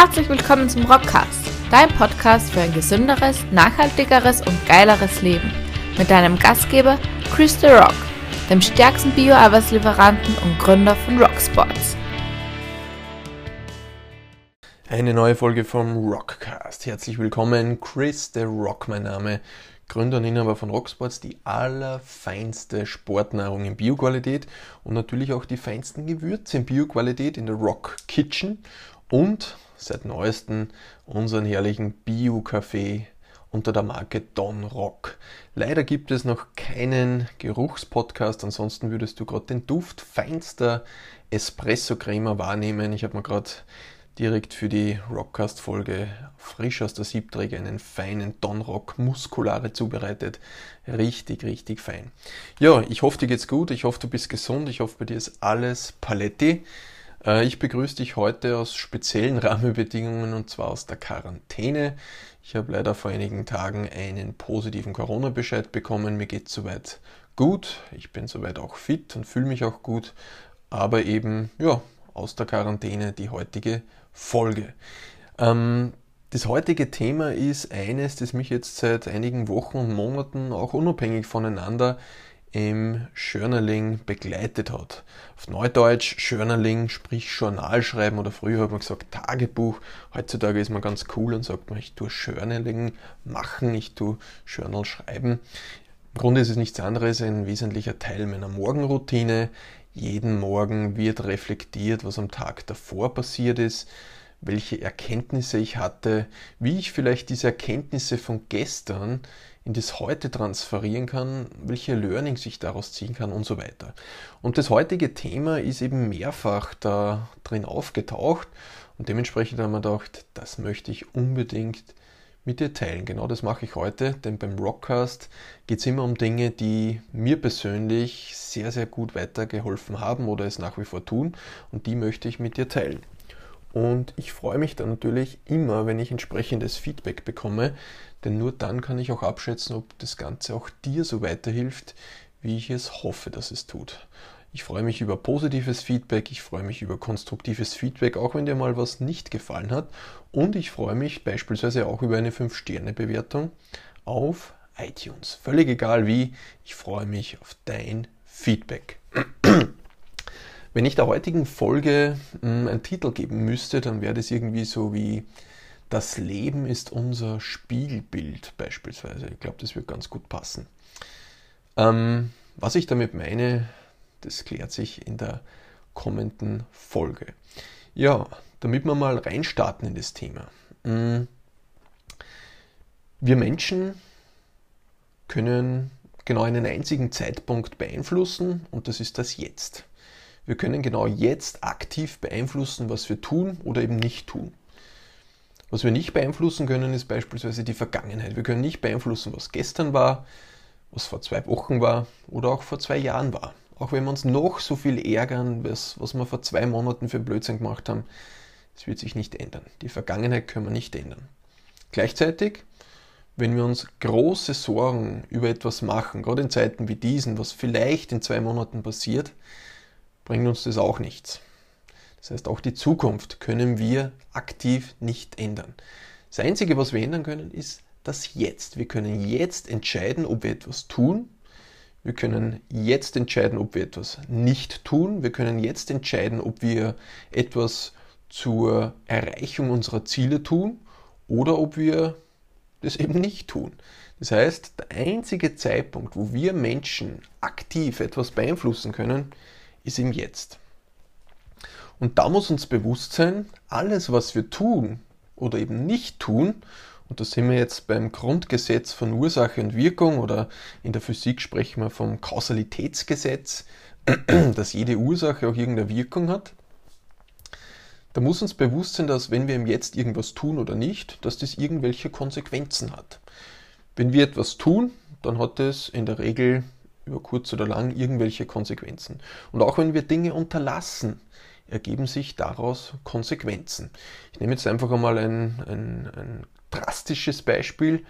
Herzlich willkommen zum Rockcast, dein Podcast für ein gesünderes, nachhaltigeres und geileres Leben. Mit deinem Gastgeber Chris The Rock, dem stärksten Bio-Arbeitslieferanten und Gründer von RockSports. Eine neue Folge vom Rockcast. Herzlich willkommen, Chris The Rock, mein Name. Gründer und Inhaber von RockSports, die allerfeinste Sportnahrung in Bioqualität und natürlich auch die feinsten Gewürze in Bioqualität in der Rock Kitchen und seit neuestem unseren herrlichen Bio-Kaffee unter der Marke Don Rock. Leider gibt es noch keinen Geruchspodcast, ansonsten würdest du gerade den Duft feinster Espresso-Crema wahrnehmen. Ich habe mir gerade direkt für die Rockcast-Folge frisch aus der Siebträger einen feinen Don Rock Muskulare zubereitet. Richtig, richtig fein. Ja, ich hoffe, dir geht's gut. Ich hoffe, du bist gesund. Ich hoffe, bei dir ist alles paletti. Ich begrüße dich heute aus speziellen Rahmenbedingungen und zwar aus der Quarantäne. Ich habe leider vor einigen Tagen einen positiven Corona-Bescheid bekommen. Mir geht's soweit gut. Ich bin soweit auch fit und fühle mich auch gut. Aber eben, ja, aus der Quarantäne die heutige Folge. Das heutige Thema ist eines, das mich jetzt seit einigen Wochen und Monaten auch unabhängig voneinander im Journaling begleitet hat. Auf Neudeutsch Journaling, sprich Journal schreiben, oder früher hat man gesagt Tagebuch. Heutzutage ist man ganz cool und sagt man, ich tue Journaling machen, ich tue Journal schreiben. Im Grunde ist es nichts anderes, ein wesentlicher Teil meiner Morgenroutine. Jeden Morgen wird reflektiert, was am Tag davor passiert ist, welche Erkenntnisse ich hatte, wie ich vielleicht diese Erkenntnisse von gestern in das Heute transferieren kann, welche Learnings ich daraus ziehen kann und so weiter. Und das heutige Thema ist eben mehrfach da drin aufgetaucht und dementsprechend haben wir gedacht, das möchte ich unbedingt mit dir teilen. Genau das mache ich heute, denn beim Rockcast geht es immer um Dinge, die mir persönlich sehr, sehr gut weitergeholfen haben oder es nach wie vor tun und die möchte ich mit dir teilen. Und ich freue mich dann natürlich immer, wenn ich entsprechendes Feedback bekomme, denn nur dann kann ich auch abschätzen, ob das Ganze auch dir so weiterhilft, wie ich es hoffe, dass es tut. Ich freue mich über positives Feedback, ich freue mich über konstruktives Feedback, auch wenn dir mal was nicht gefallen hat. Und ich freue mich beispielsweise auch über eine 5-Sterne-Bewertung auf iTunes. Völlig egal wie, ich freue mich auf dein Feedback. Wenn ich der heutigen Folge einen Titel geben müsste, dann wäre das irgendwie so wie Das Leben ist unser Spiegelbild beispielsweise. Ich glaube, das wird ganz gut passen. Was ich damit meine, das klärt sich in der kommenden Folge. Ja, damit wir mal reinstarten in das Thema. Wir Menschen können genau einen einzigen Zeitpunkt beeinflussen und das ist das Jetzt. Wir können genau jetzt aktiv beeinflussen, was wir tun oder eben nicht tun. Was wir nicht beeinflussen können, ist beispielsweise die Vergangenheit. Wir können nicht beeinflussen, was gestern war, was vor 2 Wochen war oder auch vor 2 Jahren war. Auch wenn wir uns noch so viel ärgern, was wir vor 2 Monaten für Blödsinn gemacht haben, es wird sich nicht ändern. Die Vergangenheit können wir nicht ändern. Gleichzeitig, wenn wir uns große Sorgen über etwas machen, gerade in Zeiten wie diesen, was vielleicht in 2 Monaten passiert, bringt uns das auch nichts. Das heißt, auch die Zukunft können wir aktiv nicht ändern. Das Einzige, was wir ändern können, ist das Jetzt. Wir können jetzt entscheiden, ob wir etwas tun. Wir können jetzt entscheiden, ob wir etwas nicht tun. Wir können jetzt entscheiden, ob wir etwas zur Erreichung unserer Ziele tun oder ob wir das eben nicht tun. Das heißt, der einzige Zeitpunkt, wo wir Menschen aktiv etwas beeinflussen können, ist im Jetzt. Und da muss uns bewusst sein, alles, was wir tun oder eben nicht tun, und da sind wir jetzt beim Grundgesetz von Ursache und Wirkung oder in der Physik sprechen wir vom Kausalitätsgesetz, dass jede Ursache auch irgendeine Wirkung hat. Da muss uns bewusst sein, dass wenn wir im Jetzt irgendwas tun oder nicht, dass das irgendwelche Konsequenzen hat. Wenn wir etwas tun, dann hat das in der Regel über kurz oder lang irgendwelche Konsequenzen. Und auch wenn wir Dinge unterlassen, ergeben sich daraus Konsequenzen. Ich nehme jetzt einfach einmal ein drastisches Beispiel.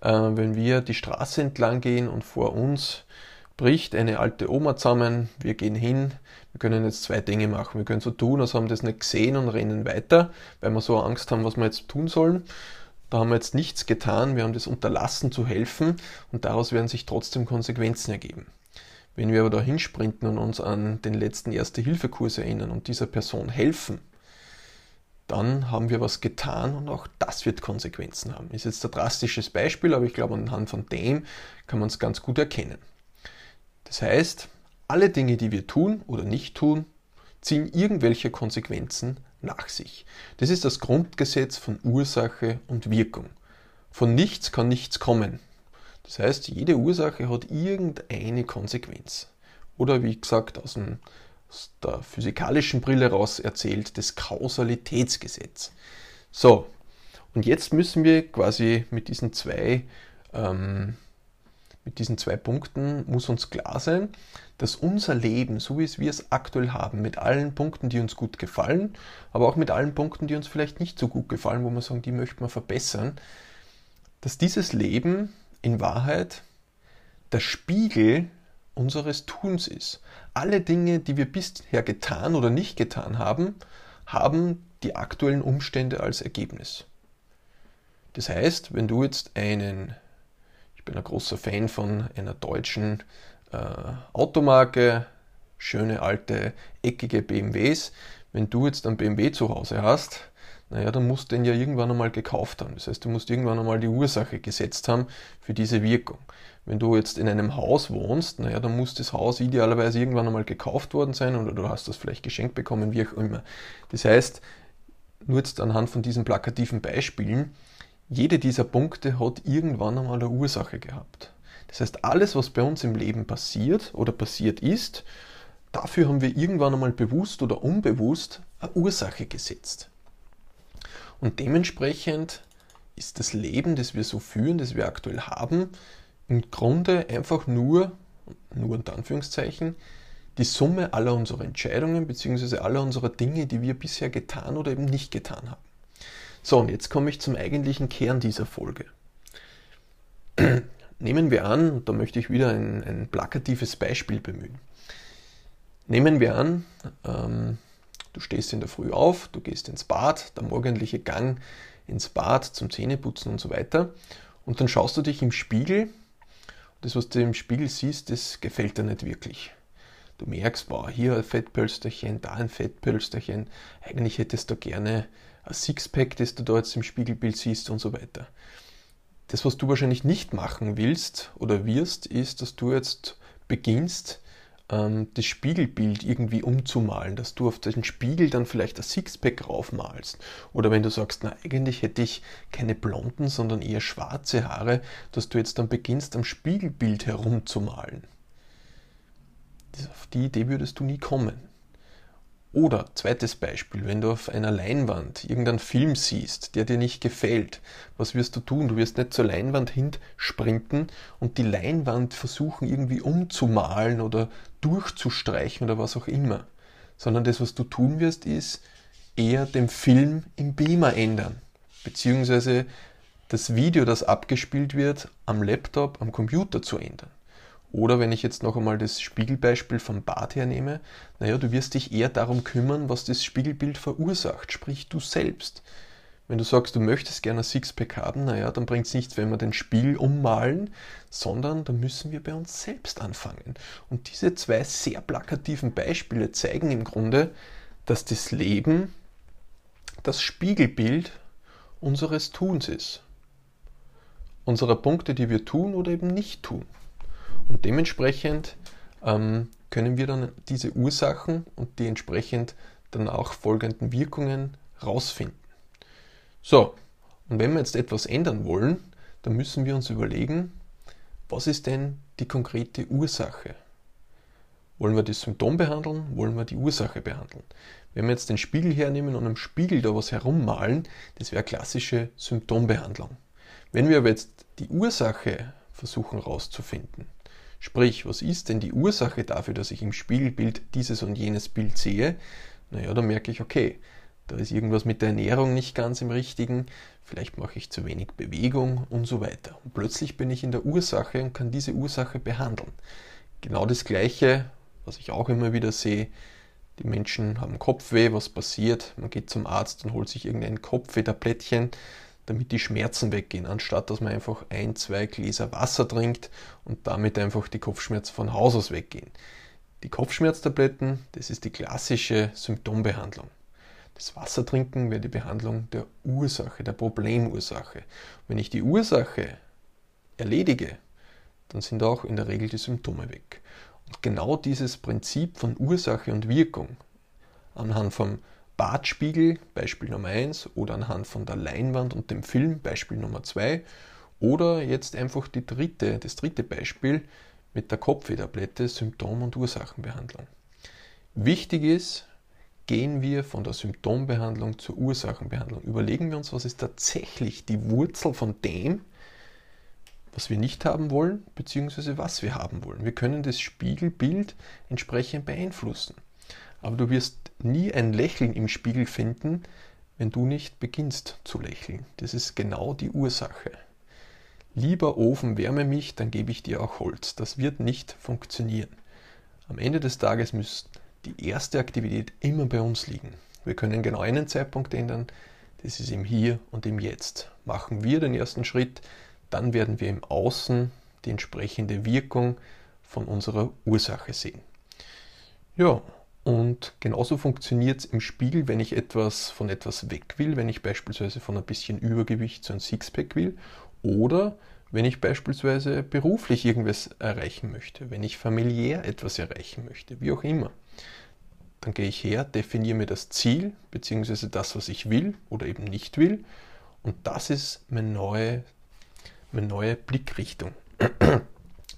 Wenn wir die Straße entlang gehen und vor uns bricht eine alte Oma zusammen, wir gehen hin, wir können jetzt zwei Dinge machen. Wir können so tun, als haben wir das nicht gesehen und rennen weiter, weil wir so Angst haben, was wir jetzt tun sollen. Da haben wir jetzt nichts getan, wir haben das unterlassen zu helfen und daraus werden sich trotzdem Konsequenzen ergeben. Wenn wir aber da hinsprinten und uns an den letzten Erste-Hilfe-Kurs erinnern und dieser Person helfen, dann haben wir was getan und auch das wird Konsequenzen haben. Ist jetzt ein drastisches Beispiel, aber ich glaube, anhand von dem kann man es ganz gut erkennen. Das heißt, alle Dinge, die wir tun oder nicht tun, ziehen irgendwelche Konsequenzen nach sich. Das ist das Grundgesetz von Ursache und Wirkung. Von nichts kann nichts kommen. Das heißt, jede Ursache hat irgendeine Konsequenz. Oder wie gesagt, aus der physikalischen Brille raus erzählt, das Kausalitätsgesetz. So, und jetzt müssen wir quasi mit diesen zwei Punkten muss uns klar sein, dass unser Leben, so wie wir es aktuell haben, mit allen Punkten, die uns gut gefallen, aber auch mit allen Punkten, die uns vielleicht nicht so gut gefallen, wo wir sagen, die möchten wir verbessern, dass dieses Leben in Wahrheit der Spiegel unseres Tuns ist. Alle Dinge, die wir bisher getan oder nicht getan haben, haben die aktuellen Umstände als Ergebnis. Das heißt, wenn du jetzt ich bin ein großer Fan von einer deutschen Automarke, schöne alte, eckige BMWs, wenn du jetzt einen BMW zu Hause hast, naja, dann musst du den ja irgendwann einmal gekauft haben. Das heißt, du musst irgendwann einmal die Ursache gesetzt haben für diese Wirkung. Wenn du jetzt in einem Haus wohnst, naja, dann muss das Haus idealerweise irgendwann einmal gekauft worden sein oder du hast das vielleicht geschenkt bekommen, wie auch immer. Das heißt, nur jetzt anhand von diesen plakativen Beispielen, jede dieser Punkte hat irgendwann einmal eine Ursache gehabt. Das heißt, alles, was bei uns im Leben passiert oder passiert ist, dafür haben wir irgendwann einmal bewusst oder unbewusst eine Ursache gesetzt. Und dementsprechend ist das Leben, das wir so führen, das wir aktuell haben, im Grunde einfach nur unter Anführungszeichen, die Summe aller unserer Entscheidungen bzw. aller unserer Dinge, die wir bisher getan oder eben nicht getan haben. So, und jetzt komme ich zum eigentlichen Kern dieser Folge. Nehmen wir an, und da möchte ich wieder ein plakatives Beispiel bemühen. Nehmen wir an, du stehst in der Früh auf, du gehst ins Bad, der morgendliche Gang ins Bad zum Zähneputzen und so weiter. Und dann schaust du dich im Spiegel. Und das, was du im Spiegel siehst, das gefällt dir nicht wirklich. Du merkst, boah, hier ein Fettpölsterchen, da ein Fettpölsterchen. Eigentlich hättest du gerne ein Sixpack, das du da jetzt im Spiegelbild siehst und so weiter. Das, was du wahrscheinlich nicht machen willst oder wirst, ist, dass du jetzt beginnst, das Spiegelbild irgendwie umzumalen, dass du auf den Spiegel dann vielleicht ein Sixpack raufmalst. Oder wenn du sagst, na eigentlich hätte ich keine blonden, sondern eher schwarze Haare, dass du jetzt dann beginnst, am Spiegelbild herumzumalen. Auf die Idee würdest du nie kommen. Oder, zweites Beispiel, wenn du auf einer Leinwand irgendeinen Film siehst, der dir nicht gefällt, was wirst du tun? Du wirst nicht zur Leinwand hinsprinten und die Leinwand versuchen irgendwie umzumalen oder durchzustreichen oder was auch immer. Sondern das, was du tun wirst, ist eher den Film im Beamer ändern. Beziehungsweise das Video, das abgespielt wird, am Laptop, am Computer zu ändern. Oder wenn ich jetzt noch einmal das Spiegelbeispiel vom Bad hernehme, naja, du wirst dich eher darum kümmern, was das Spiegelbild verursacht, sprich du selbst. Wenn du sagst, du möchtest gerne ein Sixpack haben, naja, dann bringt es nichts, wenn wir den Spiegel ummalen, sondern da müssen wir bei uns selbst anfangen. Und diese zwei sehr plakativen Beispiele zeigen im Grunde, dass das Leben das Spiegelbild unseres Tuns ist. Unserer Punkte, die wir tun oder eben nicht tun. Und dementsprechend können wir dann diese Ursachen und die entsprechend dann auch folgenden Wirkungen rausfinden. So, und wenn wir jetzt etwas ändern wollen, dann müssen wir uns überlegen, was ist denn die konkrete Ursache? Wollen wir das Symptom behandeln? Wollen wir die Ursache behandeln? Wenn wir jetzt den Spiegel hernehmen und am Spiegel da was herummalen, das wäre klassische Symptombehandlung. Wenn wir aber jetzt die Ursache versuchen rauszufinden, sprich, was ist denn die Ursache dafür, dass ich im Spiegelbild dieses und jenes Bild sehe? Naja, da merke ich, okay, da ist irgendwas mit der Ernährung nicht ganz im Richtigen, vielleicht mache ich zu wenig Bewegung und so weiter. Und plötzlich bin ich in der Ursache und kann diese Ursache behandeln. Genau das Gleiche, was ich auch immer wieder sehe, die Menschen haben Kopfweh, was passiert? Man geht zum Arzt und holt sich irgendein Kopfweh-Tablettchen, damit die Schmerzen weggehen, anstatt dass man einfach 1-2 Gläser Wasser trinkt und damit einfach die Kopfschmerzen von Haus aus weggehen. Die Kopfschmerztabletten, das ist die klassische Symptombehandlung. Das Wasser trinken wäre die Behandlung der Ursache, der Problemursache. Wenn ich die Ursache erledige, dann sind auch in der Regel die Symptome weg. Und genau dieses Prinzip von Ursache und Wirkung anhand vom Badspiegel, Beispiel Nummer 1, oder anhand von der Leinwand und dem Film, Beispiel Nummer 2, oder jetzt einfach das dritte Beispiel mit der Kopfweh-Tablette, Symptom- und Ursachenbehandlung. Wichtig ist, gehen wir von der Symptombehandlung zur Ursachenbehandlung. Überlegen wir uns, was ist tatsächlich die Wurzel von dem, was wir nicht haben wollen, beziehungsweise was wir haben wollen. Wir können das Spiegelbild entsprechend beeinflussen. Aber du wirst nie ein Lächeln im Spiegel finden, wenn du nicht beginnst zu lächeln. Das ist genau die Ursache. Lieber Ofen, wärme mich, dann gebe ich dir auch Holz. Das wird nicht funktionieren. Am Ende des Tages muss die erste Aktivität immer bei uns liegen. Wir können genau einen Zeitpunkt ändern. Das ist im Hier und im Jetzt. Machen wir den ersten Schritt, dann werden wir im Außen die entsprechende Wirkung von unserer Ursache sehen. Ja, und genauso funktioniert es im Spiegel, wenn ich von etwas weg will, wenn ich beispielsweise von ein bisschen Übergewicht zu einem Sixpack will oder wenn ich beispielsweise beruflich irgendwas erreichen möchte, wenn ich familiär etwas erreichen möchte, wie auch immer. Dann gehe ich her, definiere mir das Ziel bzw. das, was ich will oder eben nicht will, und das ist meine neue Blickrichtung.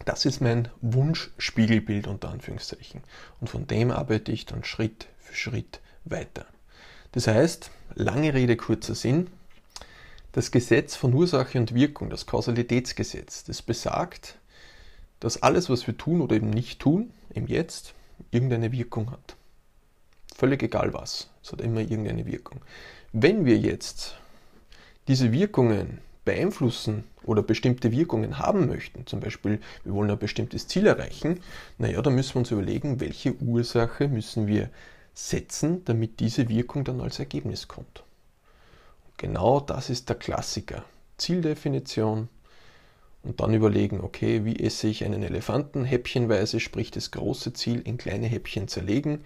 Das ist mein Wunschspiegelbild unter Anführungszeichen. Und von dem arbeite ich dann Schritt für Schritt weiter. Das heißt, lange Rede, kurzer Sinn, das Gesetz von Ursache und Wirkung, das Kausalitätsgesetz, das besagt, dass alles, was wir tun oder eben nicht tun, im Jetzt, irgendeine Wirkung hat. Völlig egal was, es hat immer irgendeine Wirkung. Wenn wir jetzt diese Wirkungen beeinflussen oder bestimmte Wirkungen haben möchten, zum Beispiel wir wollen ein bestimmtes Ziel erreichen, dann müssen wir uns überlegen, welche Ursache müssen wir setzen, damit diese Wirkung dann als Ergebnis kommt. Und genau das ist der Klassiker. Zieldefinition und dann überlegen, okay, wie esse ich einen Elefanten häppchenweise, sprich das große Ziel in kleine Häppchen zerlegen,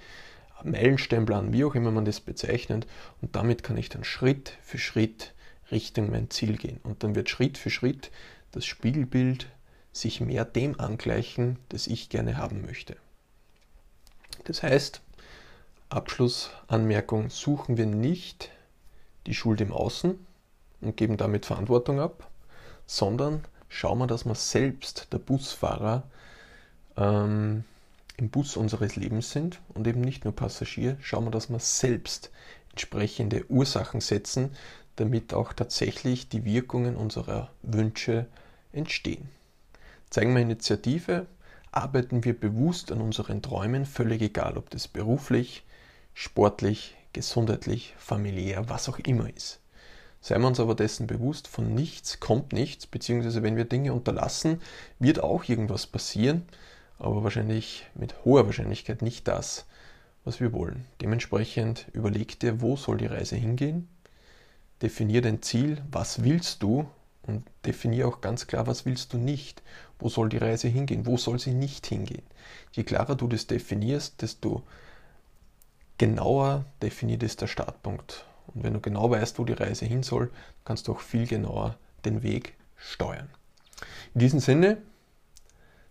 Meilensteinplan, wie auch immer man das bezeichnet, und damit kann ich dann Schritt für Schritt Richtung mein Ziel gehen. Und dann wird Schritt für Schritt das Spiegelbild sich mehr dem angleichen, das ich gerne haben möchte. Das heißt, Abschlussanmerkung, suchen wir nicht die Schuld im Außen und geben damit Verantwortung ab, sondern schauen wir, dass wir selbst der Busfahrer im Bus unseres Lebens sind und eben nicht nur Passagier. Schauen wir, dass wir selbst entsprechende Ursachen setzen, damit auch tatsächlich die Wirkungen unserer Wünsche entstehen. Zeigen wir Initiative, arbeiten wir bewusst an unseren Träumen, völlig egal, ob das beruflich, sportlich, gesundheitlich, familiär, was auch immer ist. Seien wir uns aber dessen bewusst, von nichts kommt nichts, beziehungsweise wenn wir Dinge unterlassen, wird auch irgendwas passieren, aber wahrscheinlich mit hoher Wahrscheinlichkeit nicht das, was wir wollen. Dementsprechend überleg dir, wo soll die Reise hingehen? Definier dein Ziel, was willst du, und definier auch ganz klar, was willst du nicht. Wo soll die Reise hingehen, wo soll sie nicht hingehen? Je klarer du das definierst, desto genauer definiert ist der Startpunkt. Und wenn du genau weißt, wo die Reise hin soll, kannst du auch viel genauer den Weg steuern. In diesem Sinne,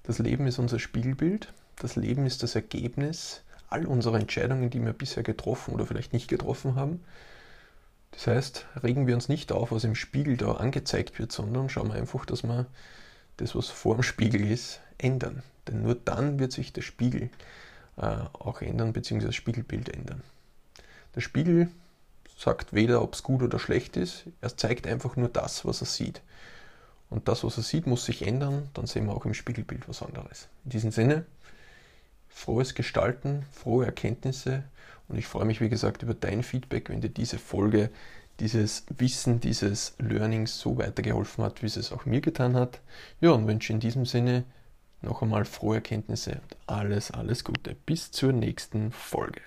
das Leben ist unser Spiegelbild, das Leben ist das Ergebnis all unserer Entscheidungen, die wir bisher getroffen oder vielleicht nicht getroffen haben. Das heißt, regen wir uns nicht auf, was im Spiegel da angezeigt wird, sondern schauen wir einfach, dass wir das, was vor dem Spiegel ist, ändern. Denn nur dann wird sich der Spiegel auch ändern, beziehungsweise das Spiegelbild ändern. Der Spiegel sagt weder, ob es gut oder schlecht ist, er zeigt einfach nur das, was er sieht. Und das, was er sieht, muss sich ändern, dann sehen wir auch im Spiegelbild was anderes. In diesem Sinne, frohes Gestalten, frohe Erkenntnisse, und ich freue mich, wie gesagt, über dein Feedback, wenn dir diese Folge, dieses Wissen, dieses Learning so weitergeholfen hat, wie es auch mir getan hat. Ja, und wünsche in diesem Sinne Noch einmal frohe Erkenntnisse und alles Gute. Bis zur nächsten Folge.